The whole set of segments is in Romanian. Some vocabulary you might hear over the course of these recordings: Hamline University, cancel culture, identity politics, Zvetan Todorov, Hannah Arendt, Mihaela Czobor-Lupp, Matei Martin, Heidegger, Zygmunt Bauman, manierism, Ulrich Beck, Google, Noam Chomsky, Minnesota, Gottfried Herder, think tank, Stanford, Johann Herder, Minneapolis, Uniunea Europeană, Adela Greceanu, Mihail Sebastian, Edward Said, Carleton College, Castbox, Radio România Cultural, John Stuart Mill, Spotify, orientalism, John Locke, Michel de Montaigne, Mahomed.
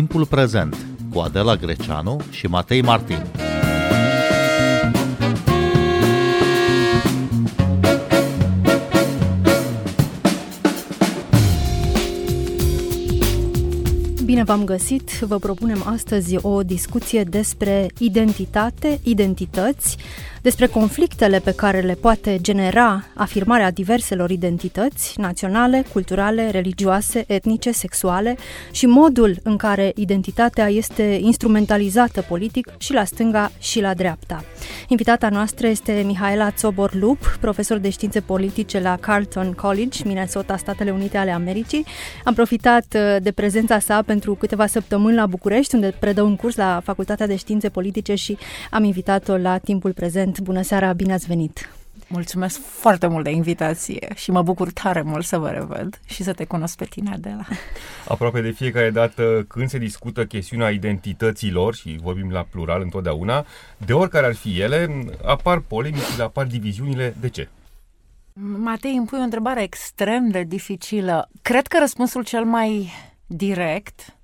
Timpul prezent cu Adela Greceanu și Matei Martin. Bine v-am găsit! Vă propunem astăzi o discuție despre identitate, identități, despre conflictele pe care le poate genera afirmarea diverselor identități naționale, culturale, religioase, etnice, sexuale și modul în care identitatea este instrumentalizată politic și la stânga și la dreapta. Invitata noastră este Mihaela Czobor-Lupp, profesor de științe politice la Carleton College, Minnesota, Statele Unite ale Americii. Am profitat de prezența sa pentru câteva săptămâni la București, unde predă un curs la Facultatea de Științe Politice și am invitat-o la Timpul Prezent. Bună seara, bine ați venit! Mulțumesc foarte mult de invitație și mă bucur tare mult să vă revăd și să te cunosc pe tine, Adela. Aproape de fiecare dată când se discută chestiunea identităților, și vorbim la plural întotdeauna, de oricare ar fi ele, apar polemicile, apar diviziunile. De ce? Matei, îmi pui o întrebare extrem de dificilă. Cred că răspunsul cel mai direct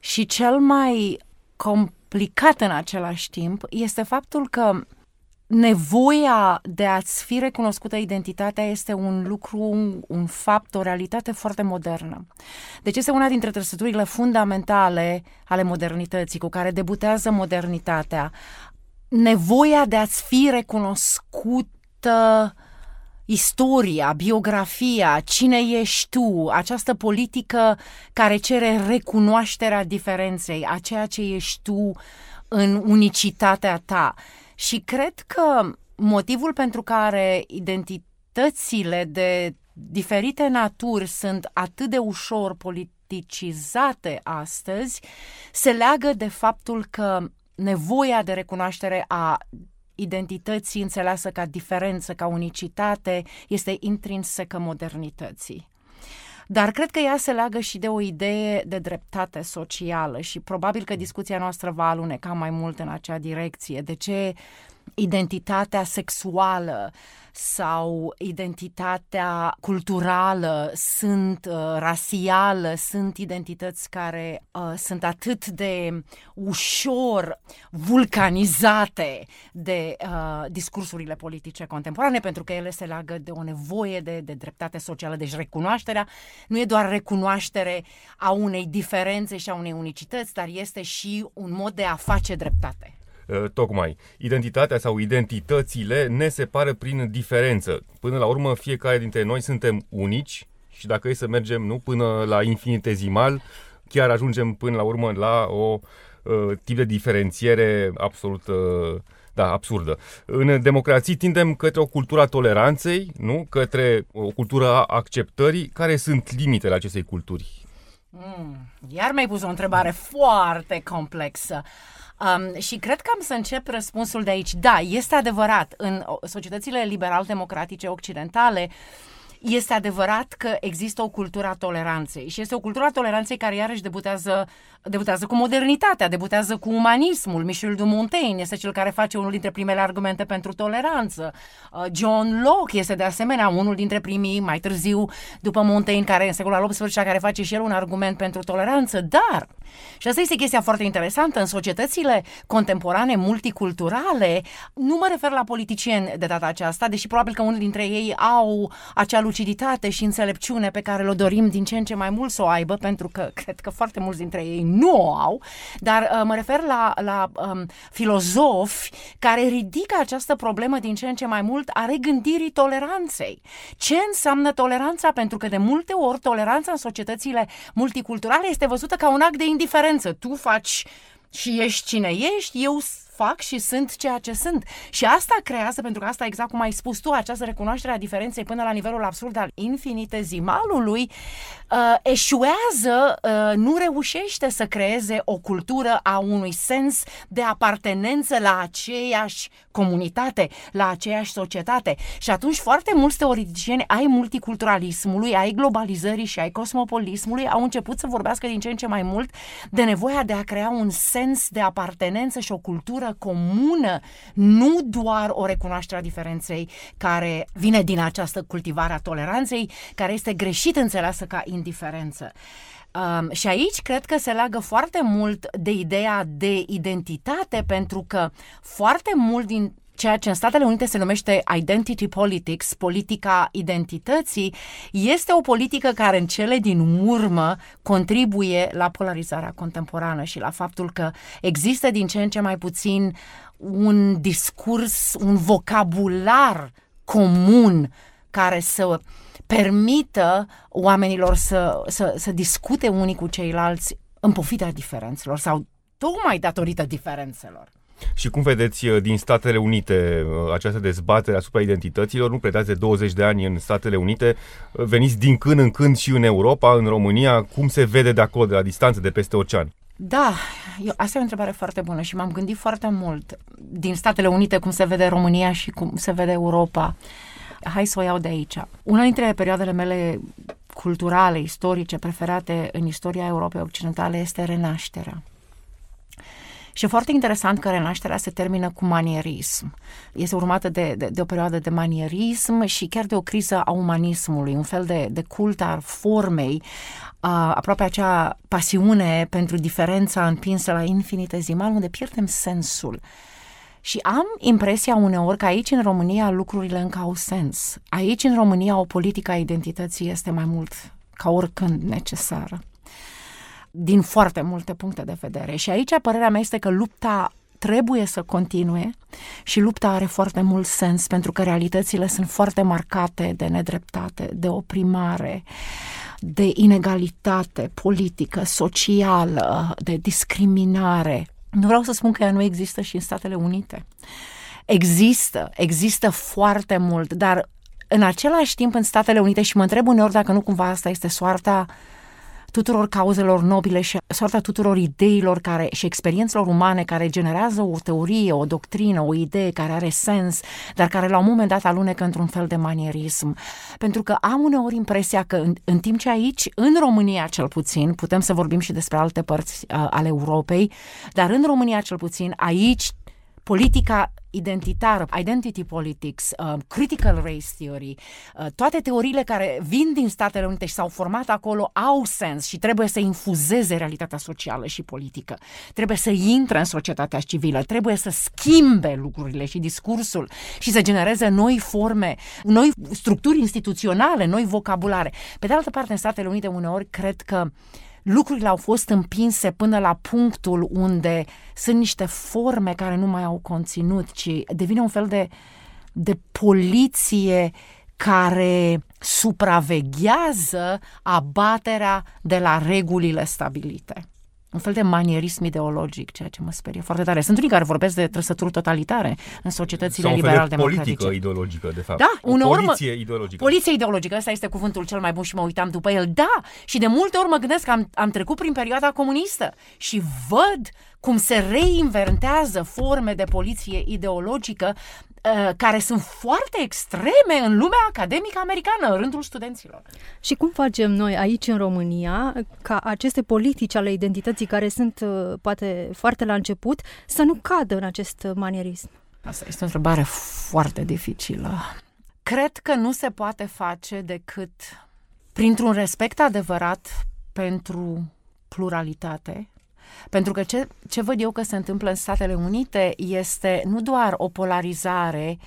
și cel mai complicat în același timp este faptul că nevoia de a-ți fi recunoscută identitatea este un lucru, un fapt, o realitate foarte modernă. Deci este una dintre trăsăturile fundamentale ale modernității, cu care debutează modernitatea. Nevoia de a-ți fi recunoscută istoria, biografia, cine ești tu, această politică care cere recunoașterea diferenței, a ceea ce ești tu în unicitatea ta. Și cred că motivul pentru care identitățile de diferite naturi sunt atât de ușor politicizate astăzi se leagă de faptul că nevoia de recunoaștere a identității înțeleasă ca diferență, ca unicitate, este intrinsecă modernității. Dar cred că ea se leagă și de o idee de dreptate socială și probabil că discuția noastră va aluneca mai mult în acea direcție. De ce identitatea sexuală sau identitatea culturală rasială, sunt identități care sunt atât de ușor vulcanizate de discursurile politice contemporane, pentru că ele se leagă de o nevoie de dreptate socială. Deci recunoașterea nu e doar recunoaștere a unei diferențe și a unei unicități, dar este și un mod de a face dreptate. Tocmai. Identitatea sau identitățile ne separă prin diferență. Până la urmă, fiecare dintre noi suntem unici și dacă e să mergem până la infinitezimal, chiar ajungem până la urmă la o tip de diferențiere absolut absurdă. În democrații tindem către o cultură a toleranței, către o cultură a acceptării. Care sunt limitele acestei culturi? Iar mi-ai pus o întrebare foarte complexă. Și cred că am să încep răspunsul de aici. Da, este adevărat, în societățile liberal-democratice occidentale este adevărat că există o cultură a toleranței și este o cultură a toleranței care iarăși debutează cu modernitatea, debutează cu umanismul. Michel de Montaigne este cel care face unul dintre primele argumente pentru toleranță. John Locke este de asemenea unul dintre primii, mai târziu, după Montaigne, care în secolul al XVIII-lea, care face și el un argument pentru toleranță, dar, și asta este chestia foarte interesantă, în societățile contemporane multiculturale, nu mă refer la politicieni de data aceasta, deși probabil că unii dintre ei au acea luciditate și înțelepciune pe care le dorim din ce în ce mai mult să o aibă, pentru că cred că foarte mulți dintre ei nu o au, dar mă refer la filozofi care ridică această problemă din ce în ce mai mult a regândirii toleranței. Ce înseamnă toleranța? Pentru că de multe ori toleranța în societățile multiculturale este văzută ca un act de indiferență. Tu faci și ești cine ești, eu fac și sunt ceea ce sunt. Și asta creează, pentru că asta, exact cum ai spus tu, această recunoaștere a diferenței până la nivelul absurd al infinitezimalului, eșuează, nu reușește să creeze o cultură a unui sens de apartenență la aceeași comunitate, la aceeași societate. Și atunci foarte mulți teoreticieni ai multiculturalismului, ai globalizării și ai cosmopolismului au început să vorbească din ce în ce mai mult de nevoia de a crea un sens de apartenență și o cultură recunoașterea comună, nu doar o recunoaștere a diferenței care vine din această cultivare a toleranței, care este greșit înțeleasă ca indiferență. Și aici cred că se leagă foarte mult de ideea de identitate, pentru că foarte mult din ceea ce în Statele Unite se numește identity politics, politica identității, este o politică care în cele din urmă contribuie la polarizarea contemporană și la faptul că există din ce în ce mai puțin un discurs, un vocabular comun care să permită oamenilor să discute unii cu ceilalți în pofida diferențelor sau tocmai datorită diferențelor. Și cum vedeți din Statele Unite această dezbatere asupra identităților? Nu predați de 20 de ani în Statele Unite, veniți din când în când și în Europa, în România. Cum se vede de acolo, de la distanță, de peste ocean? Da, asta e o întrebare foarte bună și m-am gândit foarte mult. Din Statele Unite, cum se vede România și cum se vede Europa? Hai să o iau de aici. Una dintre perioadele mele culturale, istorice, preferate în istoria Europei Occidentale este Renașterea. Și e foarte interesant că Renașterea se termină cu manierism. Este urmată de o perioadă de manierism și chiar de o criză a umanismului, un fel de cult al formei, aproape acea pasiune pentru diferența împinsă la infinitezimal, unde pierdem sensul. Și am impresia uneori că aici, în România, lucrurile încă au sens. Aici, în România, o politică a identității este mai mult ca oricând necesară, din foarte multe puncte de vedere. Și aici părerea mea este că lupta trebuie să continue și lupta are foarte mult sens, pentru că realitățile sunt foarte marcate de nedreptate, de oprimare, de inegalitate politică, socială, de discriminare. Nu vreau să spun că ea nu există și în Statele Unite. Există foarte mult, dar în același timp în Statele Unite, și mă întreb uneori dacă nu cumva asta este soarta tuturor cauzelor nobile și soarta tuturor ideilor care, și experiențelor umane care generează o teorie, o doctrină, o idee care are sens, dar care la un moment dat alunecă într-un fel de manierism. Pentru că am uneori impresia că în timp ce aici, în România cel puțin, putem să vorbim și despre alte părți ale Europei, dar în România cel puțin, aici, politica identitară, identity politics, critical race theory, toate teoriile care vin din Statele Unite și s-au format acolo au sens și trebuie să infuzeze realitatea socială și politică. Trebuie să intre în societatea civilă, trebuie să schimbe lucrurile și discursul și să genereze noi forme, noi structuri instituționale, noi vocabulare. Pe de altă parte, în Statele Unite uneori cred că lucrurile au fost împinse până la punctul unde sunt niște forme care nu mai au conținut, ci devine un fel de poliție care supraveghează abaterea de la regulile stabilite. Un fel de manierism ideologic, ceea ce mă sperie foarte tare. Sunt unii care vorbesc de trăsături totalitare în societățile liberal-democratice. Politică ideologică, de fapt. Da, uneori poliție ideologică. Poliție ideologică, ăsta este cuvântul cel mai bun și mă uitam după el. Da, și de multe ori mă gândesc că am trecut prin perioada comunistă și văd cum se reinventează forme de poliție ideologică care sunt foarte extreme în lumea academică americană, în rândul studenților. Și cum facem noi aici în România ca aceste politici ale identității, care sunt poate foarte la început, să nu cadă în acest manierism? Asta este o întrebare foarte dificilă. Cred că nu se poate face decât printr-un respect adevărat pentru pluralitate. Pentru că ce văd eu că se întâmplă în Statele Unite este nu doar o polarizare,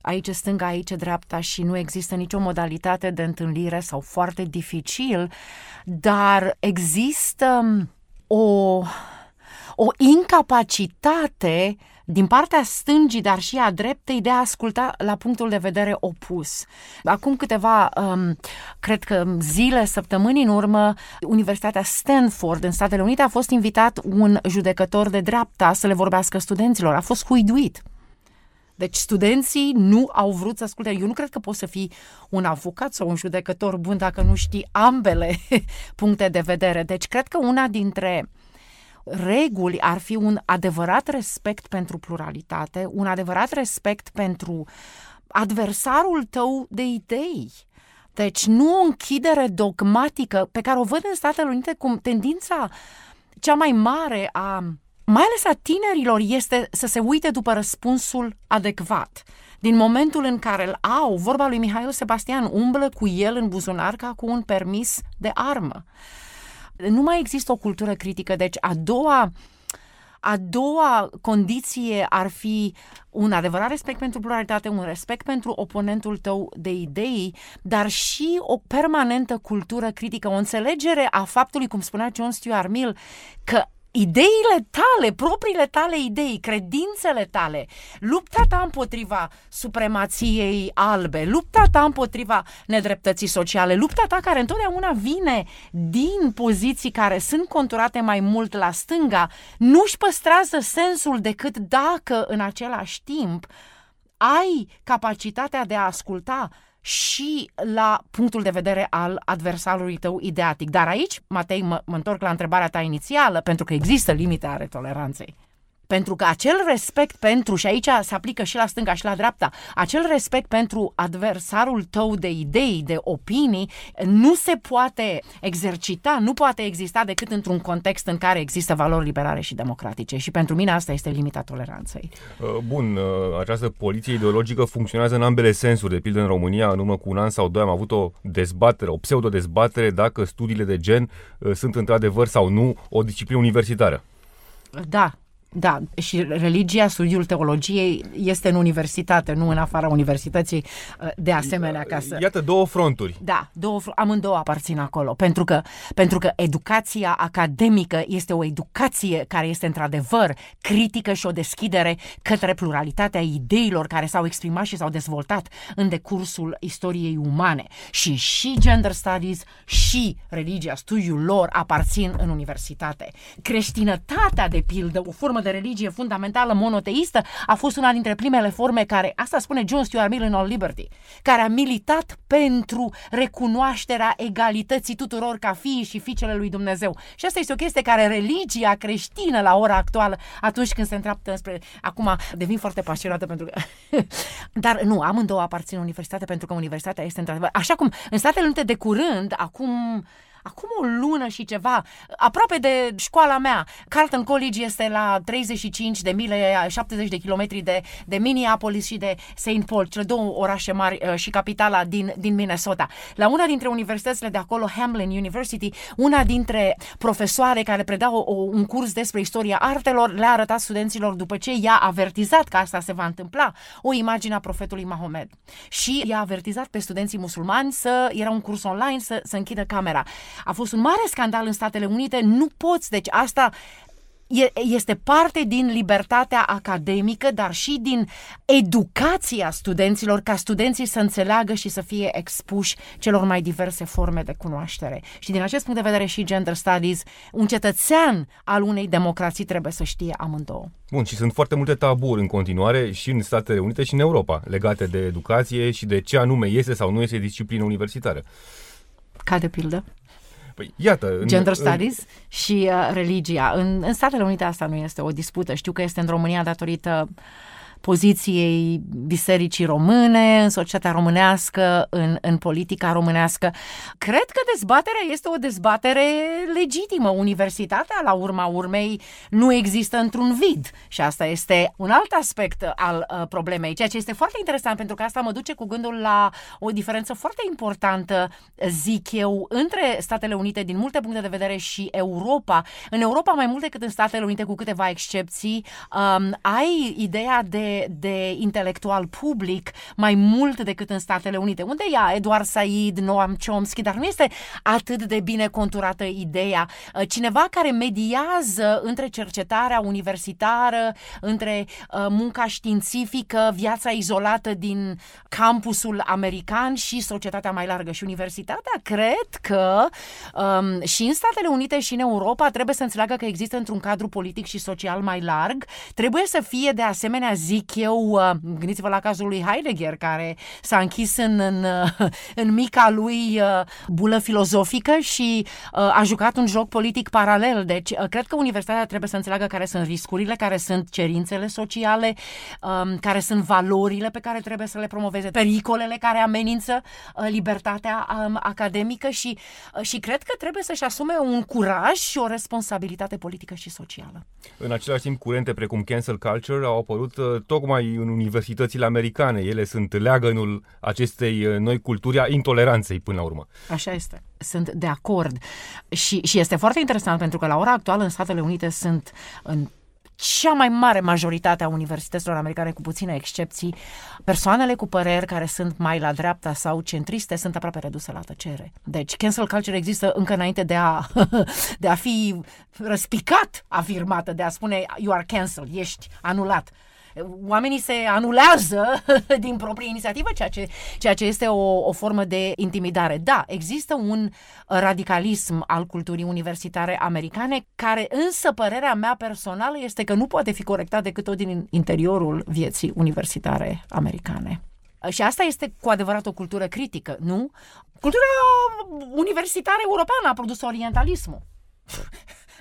aici stânga, aici dreapta, și nu există nicio modalitate de întâlnire sau foarte dificil, dar există o incapacitate din partea stângii, dar și a dreptei, de a asculta la punctul de vedere opus. Acum câteva, cred că zile, săptămâni în urmă, Universitatea Stanford în Statele Unite a fost invitat un judecător de dreapta să le vorbească studenților. A fost huiduit. Deci studenții nu au vrut să asculte. Eu nu cred că poți să fii un avocat sau un judecător bun dacă nu știi ambele puncte de vedere. Deci cred că una dintre reguli ar fi un adevărat respect pentru pluralitate, un adevărat respect pentru adversarul tău de idei. Deci nu o închidere dogmatică pe care o văd în Statele Unite cum tendința cea mai mare a mai ales a tinerilor, este să se uite după răspunsul adecvat. Din momentul în care îl au, vorba lui Mihail Sebastian, umblă cu el în buzunar ca cu un permis de armă. Nu mai există o cultură critică, deci a doua condiție ar fi un adevărat respect pentru pluralitate, un respect pentru oponentul tău de idei, dar și o permanentă cultură critică, o înțelegere a faptului, cum spunea John Stuart Mill, că ideile tale, propriile tale idei, credințele tale, lupta ta împotriva supremației albe, lupta ta împotriva nedreptății sociale, lupta ta care întotdeauna vine din poziții care sunt conturate mai mult la stânga, nu își păstrează sensul decât dacă în același timp ai capacitatea de a asculta și la punctul de vedere al adversarului tău ideatic. Dar aici, Matei, mă întorc la întrebarea ta inițială, pentru că există limite ale toleranței. Pentru că acel respect pentru, și aici se aplică și la stânga și la dreapta, acel respect pentru adversarul tău de idei, de opinii, nu se poate exercita, nu poate exista decât într-un context în care există valori liberale și democratice. Și pentru mine asta este limita toleranței. Bun, această poliție ideologică funcționează în ambele sensuri. De pildă, în România, în urmă cu un an sau doi, am avut o dezbatere, o pseudo-dezbatere, dacă studiile de gen sunt într-adevăr sau nu o disciplină universitară. Da, și religia, studiul teologiei este în universitate, nu în afara universității, de asemenea. Iată două fronturi. Da, amândouă aparțin acolo, pentru că educația academică este o educație care este într-adevăr critică și o deschidere către pluralitatea ideilor care s-au exprimat și s-au dezvoltat în decursul istoriei umane. Și gender studies și religia, studiul lor, aparțin în universitate. Creștinătatea, de pildă, o formă de religie fundamentală monoteistă, a fost una dintre primele forme care, asta spune John Stuart Mill în All Liberty, care a militat pentru recunoașterea egalității tuturor ca fii și fiicele lui Dumnezeu. Și asta este o chestie care religia creștină la ora actuală, atunci când se îndreaptă spre... Acum devin foarte pasionată pentru că... Dar nu, amândouă aparțin universitate, pentru că universitatea este într-adevăr... Așa cum în Statele Unite de curând, Acum o lună și ceva, aproape de școala mea, Carleton College este la 35 de mile, 70 de kilometri de Minneapolis și de St. Paul, cele două orașe mari și capitala din Minnesota. La una dintre universitățile de acolo, Hamline University, una dintre profesoare care preda un curs despre istoria artelor le-a arătat studenților, după ce i-a avertizat că asta se va întâmpla, o imagine a profetului Mahomed. Și i-a avertizat pe studenții musulmani era un curs online, să închidă camera. A fost un mare scandal în Statele Unite, nu poți, deci asta este parte din libertatea academică, dar și din educația studenților, ca studenții să înțeleagă și să fie expuși celor mai diverse forme de cunoaștere. Și din acest punct de vedere și gender studies, un cetățean al unei democrații trebuie să știe amândouă. Bun, și sunt foarte multe taburi în continuare și în Statele Unite și în Europa, legate de educație și de ce anume este sau nu este disciplină universitară. Ca de pildă? Păi, iată, gender studies și religia. În Statele Unite asta nu este o dispută. Știu că este în România datorită poziției Bisericii Române, în societatea românească, în politica românească. Cred că dezbaterea este o dezbatere legitimă. Universitatea, la urma urmei, nu există într-un vid. Și asta este un alt aspect al problemei, ceea ce este foarte interesant, pentru că asta mă duce cu gândul la o diferență foarte importantă, zic eu, între Statele Unite, din multe puncte de vedere, și Europa. În Europa, mai mult decât în Statele Unite, cu câteva excepții, ai ideea de intelectual public mai mult decât în Statele Unite, unde ia Edward Said, Noam Chomsky, dar nu este atât de bine conturată ideea. Cineva care mediază între cercetarea universitară, între munca științifică, viața izolată din campusul american și societatea mai largă și universitatea. Cred că și în Statele Unite și în Europa trebuie să înțeleagă că există într-un cadru politic și social mai larg. Trebuie să fie de asemenea zic eu, gândiți-vă la cazul lui Heidegger, care s-a închis în mica lui bulă filozofică și a jucat un joc politic paralel. Deci, cred că universitatea trebuie să înțeleagă care sunt riscurile, care sunt cerințele sociale, care sunt valorile pe care trebuie să le promoveze, pericolele care amenință libertatea academică și cred că trebuie să-și asume un curaj și o responsabilitate politică și socială. În același timp, curente precum cancel culture au apărut tocmai în universitățile americane. Ele sunt leagănul acestei noi culturi a intoleranței până la urmă. Așa este. Sunt de acord. Și este foarte interesant pentru că la ora actuală în Statele Unite sunt în cea mai mare majoritate a universităților americane, cu puține excepții, persoanele cu păreri care sunt mai la dreapta sau centriste sunt aproape reduse la tăcere. Deci cancel culture există încă înainte de a fi răspicat, afirmată, de a spune you are cancelled, ești anulat. Oamenii se anulează din proprie inițiativă, ceea ce este o formă de intimidare. Da, există un radicalism al culturii universitare americane, care însă părerea mea personală este că nu poate fi corectat decât tot din interiorul vieții universitare americane. Și asta este cu adevărat o cultură critică, nu? Cultura universitară europeană a produs orientalismul.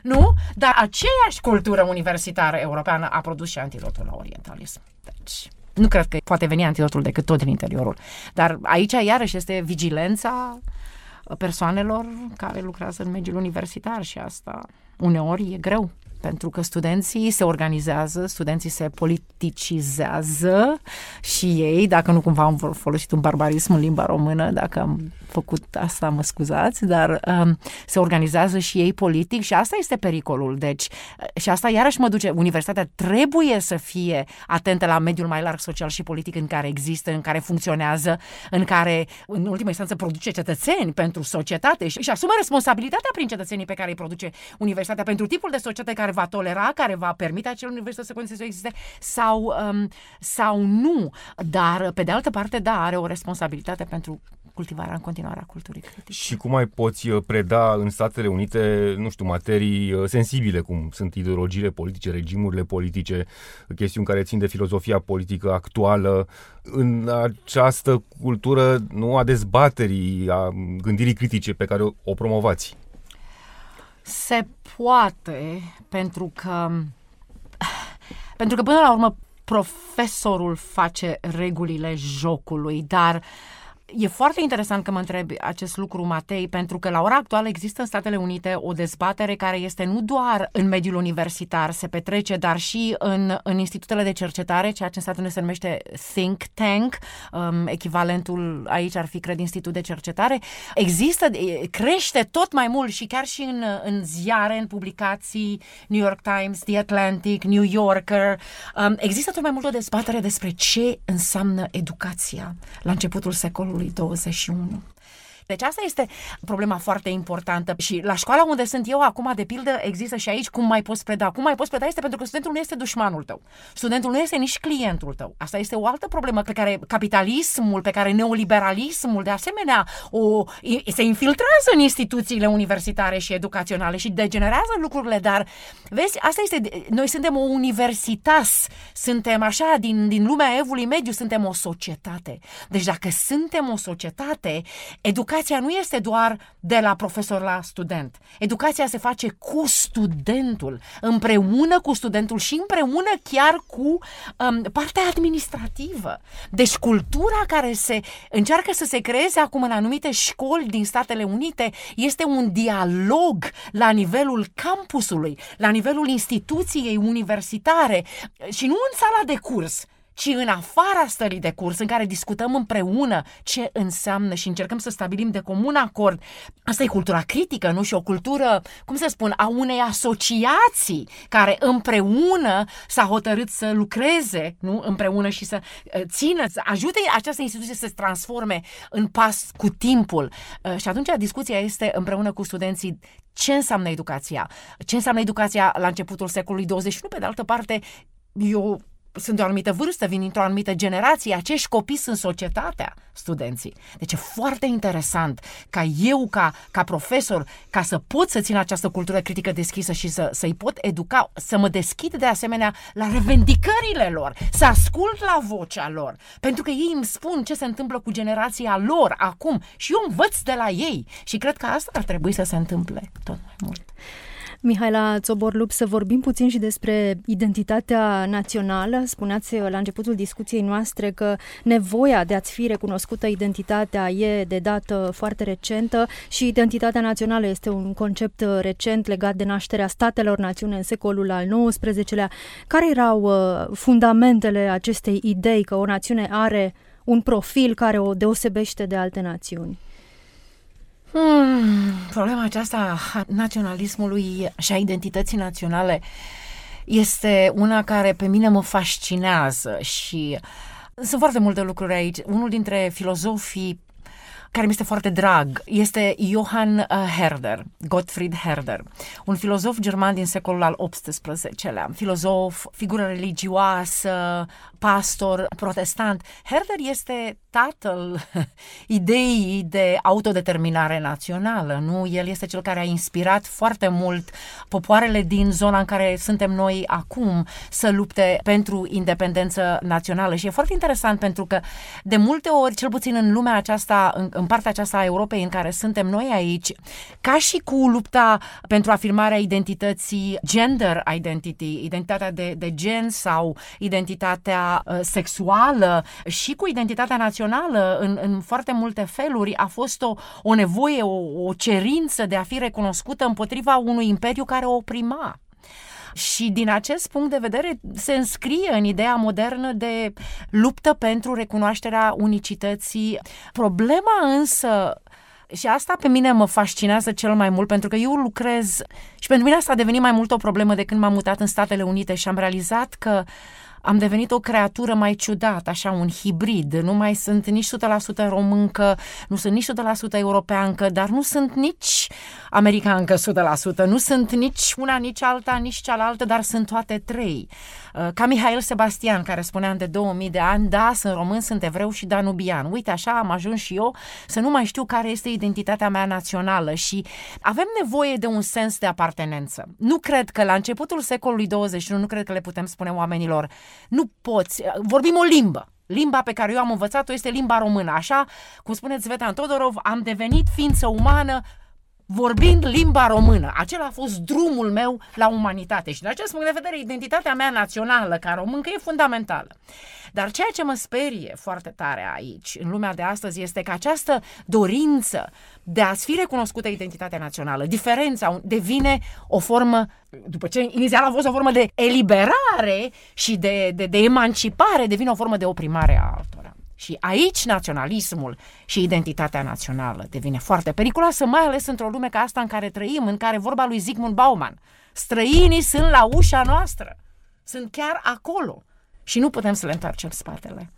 Nu? Dar aceeași cultură universitară europeană a produs și antidotul la orientalism. Deci, nu cred că poate veni antidotul decât tot din interiorul. Dar aici, iarăși, este vigilența persoanelor care lucrează în mediul universitar și asta uneori e greu. Pentru că studenții se organizează, studenții se politicizează și ei, dacă nu cumva am folosit un barbarism în limba română, dacă am făcut asta, mă scuzați, dar se organizează și ei politic și asta este pericolul. Deci, și asta iarăși mă duce, universitatea trebuie să fie atentă la mediul mai larg social și politic în care există, în care funcționează, în care, în ultima instanță, produce cetățeni pentru societate și asumă responsabilitatea prin cetățenii pe care îi produce universitatea pentru tipul de societate care va tolera, care va permite acel universități să continue să existe sau nu. Dar, pe de altă parte, da, are o responsabilitate pentru cultivarea în continuare a culturii critice. Și cum mai poți preda în Statele Unite, nu știu, materii sensibile, cum sunt ideologiile politice, regimurile politice, chestiuni care țin de filozofia politică actuală, în această cultură, nu, a dezbaterii, a gândirii critice pe care o promovați? Se poate, pentru că până la urmă profesorul face regulile jocului, dar e foarte interesant că mă întrebi acest lucru, Matei, pentru că la ora actuală există în Statele Unite o dezbatere care este nu doar în mediul universitar, se petrece, dar și în institutele de cercetare, ceea ce în Statele Unite se numește think tank, echivalentul aici ar fi, cred, institut de cercetare. Există, crește tot mai mult și chiar și în ziare, în publicații, New York Times, The Atlantic, New Yorker, există tot mai mult o dezbatere despre ce înseamnă educația la începutul secolului 21. Deci asta este problema foarte importantă și la școala unde sunt eu acum, de pildă, există și aici cum mai poți preda. Cum mai poți preda este pentru că studentul nu este dușmanul tău. Studentul nu este nici clientul tău. Asta este o altă problemă pe care capitalismul, pe care neoliberalismul, de asemenea, se infiltrează în instituțiile universitare și educaționale și degenerează lucrurile, dar vezi, asta este, noi suntem o universitas, suntem așa din lumea evului mediu, suntem o societate. Deci dacă suntem o societate, Educația nu este doar de la profesor la student. Educația se face cu studentul, împreună cu studentul și împreună chiar cu partea administrativă. Deci cultura care se încearcă să se creeze acum în anumite școli din Statele Unite este un dialog la nivelul campusului, la nivelul instituției universitare și nu în sala de curs, ci în afara stării de curs, în care discutăm împreună ce înseamnă și încercăm să stabilim de comun acord. Asta e cultura critică, nu? Și o cultură, cum să spun, a unei asociații care împreună s-a hotărât să lucreze, nu? Împreună și să țină, să ajute această instituție să se transforme în pas cu timpul. Și atunci discuția este împreună cu studenții ce înseamnă educația. Ce înseamnă educația la începutul secolului 21, pe de altă parte, eu sunt de o anumită vârstă, vin într-o anumită generație, acești copii sunt societatea, studenții. Deci e foarte interesant ca eu, ca profesor, ca să pot să țin această cultură critică deschisă și să-i pot educa, să mă deschid de asemenea la revendicările lor, să ascult la vocea lor, pentru că ei îmi spun ce se întâmplă cu generația lor acum și eu învăț de la ei și cred că asta ar trebui să se întâmple tot mai mult. Mihaela Czobor-Lupp, să vorbim puțin și despre identitatea națională. Spuneați la începutul discuției noastre că nevoia de a-ți fi recunoscută identitatea e de dată foarte recentă și identitatea națională este un concept recent legat de nașterea statelor națiune în secolul al XIX-lea. Care erau fundamentele acestei idei că o națiune are un profil care o deosebește de alte națiuni? Problema aceasta a naționalismului și a identității naționale este una care pe mine mă fascinează și sunt foarte multe lucruri aici. Unul dintre filozofii care mi este foarte drag este Johann Herder, Gottfried Herder, un filozof german din secolul al XVIII-lea, filozof, figură religioasă, pastor, protestant. Herder este tatăl ideii de autodeterminare națională, nu? El este cel care a inspirat foarte mult popoarele din zona în care suntem noi acum să lupte pentru independență națională și e foarte interesant pentru că de multe ori, cel puțin în lumea aceasta, în partea aceasta a Europei în care suntem noi aici, ca și cu lupta pentru afirmarea identității gender identity, identitatea de gen sau identitatea sexuală și cu identitatea națională în foarte multe feluri a fost o nevoie, o cerință de a fi recunoscută împotriva unui imperiu care o oprima. Și din acest punct de vedere se înscrie în ideea modernă de luptă pentru recunoașterea unicității. Problema însă, și asta pe mine mă fascinează cel mai mult, pentru că eu lucrez și pentru mine asta a devenit mai mult o problemă de când m-am mutat în Statele Unite și am realizat că am devenit o creatură mai ciudată, așa, un hibrid. Nu mai sunt nici 100% româncă, nu sunt nici 100% europeancă, dar nu sunt nici americancă 100%, nu sunt nici una, nici alta, nici cealaltă, dar sunt toate trei. Ca Mihail Sebastian, care spunea de 2000 de ani, da, sunt român, sunt evreu și danubian. Uite, așa am ajuns și eu să nu mai știu care este identitatea mea națională și avem nevoie de un sens de apartenență. Nu cred că la începutul secolului 21, nu cred că le putem spune oamenilor, nu poți, vorbim o limbă. Limba pe care eu am învățat-o este limba română. Așa, cum spune Zvetan Todorov, am devenit ființă umană vorbind limba română. Acela a fost drumul meu la umanitate și din acest punct de vedere identitatea mea națională ca româncă e fundamentală. Dar ceea ce mă sperie foarte tare aici, în lumea de astăzi, este că această dorință de a-ți fi recunoscută identitatea națională, diferența devine o formă, după ce inițial a fost o formă de eliberare și de emancipare, devine o formă de oprimare a altora. Și aici naționalismul și identitatea națională devine foarte periculoasă, mai ales într-o lume ca asta în care trăim, în care vorba lui Zygmunt Bauman, străinii sunt la ușa noastră, sunt chiar acolo și nu putem să le întoarcem spatele.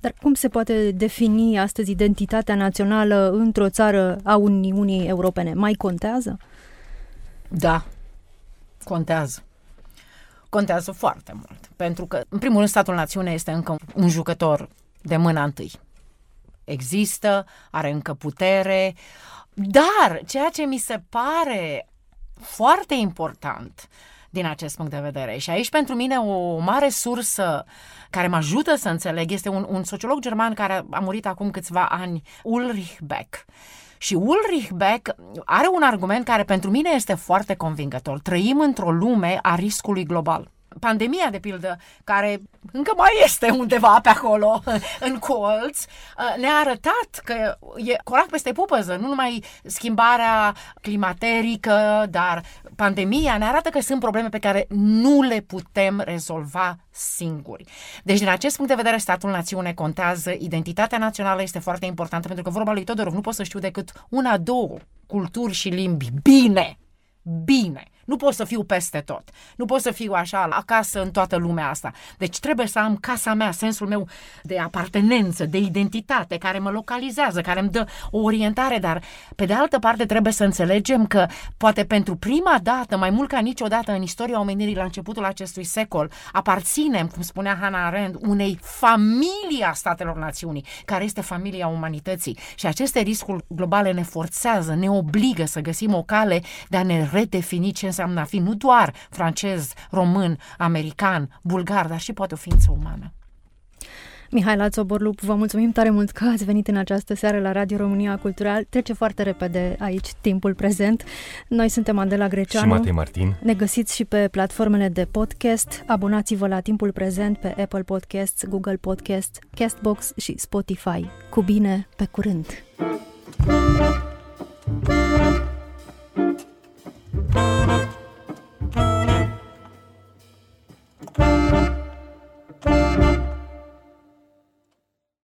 Dar cum se poate defini astăzi identitatea națională într-o țară a Uniunii Europene? Mai contează? Da, contează. Contează foarte mult, pentru că, în primul rând, statul-națiune este încă un jucător de mâna întâi. Există, are încă putere, dar ceea ce mi se pare foarte important din acest punct de vedere și aici pentru mine o mare sursă care mă ajută să înțeleg este un sociolog german care a murit acum câțiva ani, Ulrich Beck. Și Ulrich Beck are un argument care pentru mine este foarte convingător. Trăim într-o lume a riscului global. Pandemia, de pildă, care încă mai este undeva pe acolo, în colț, ne-a arătat că e corac peste pupăză, nu numai schimbarea climaterică, dar pandemia ne arată că sunt probleme pe care nu le putem rezolva singuri. Deci, din acest punct de vedere, statul-națiune contează, identitatea națională este foarte importantă, pentru că vorba lui Todorov, nu pot să știu decât una, două culturi și limbi. Bine! Nu pot să fiu peste tot. Nu pot să fiu așa, acasă în toată lumea asta. Deci trebuie să am casa mea, sensul meu de apartenență, de identitate, care mă localizează, care îmi dă o orientare. Dar, pe de altă parte, trebuie să înțelegem că, poate pentru prima dată, mai mult ca niciodată în istoria omenirii, la începutul acestui secol, aparținem, cum spunea Hannah Arendt, unei familii a statelor națiunii, care este familia umanității. Și aceste riscuri globale ne forțează, ne obligă să găsim o cale de a ne redefini ce înseamnă a fi nu doar francez, român, american, bulgar, dar și poate o ființă umană. Mihaela Czobor-Lupp, vă mulțumim tare mult că ați venit în această seară la Radio România Cultural. Trece foarte repede aici timpul prezent. Noi suntem Adela Greceanu și Matei Martin. Ne găsiți și pe platformele de podcast. Abonați-vă la Timpul Prezent pe Apple Podcasts, Google Podcasts, Castbox și Spotify. Cu bine, pe curând!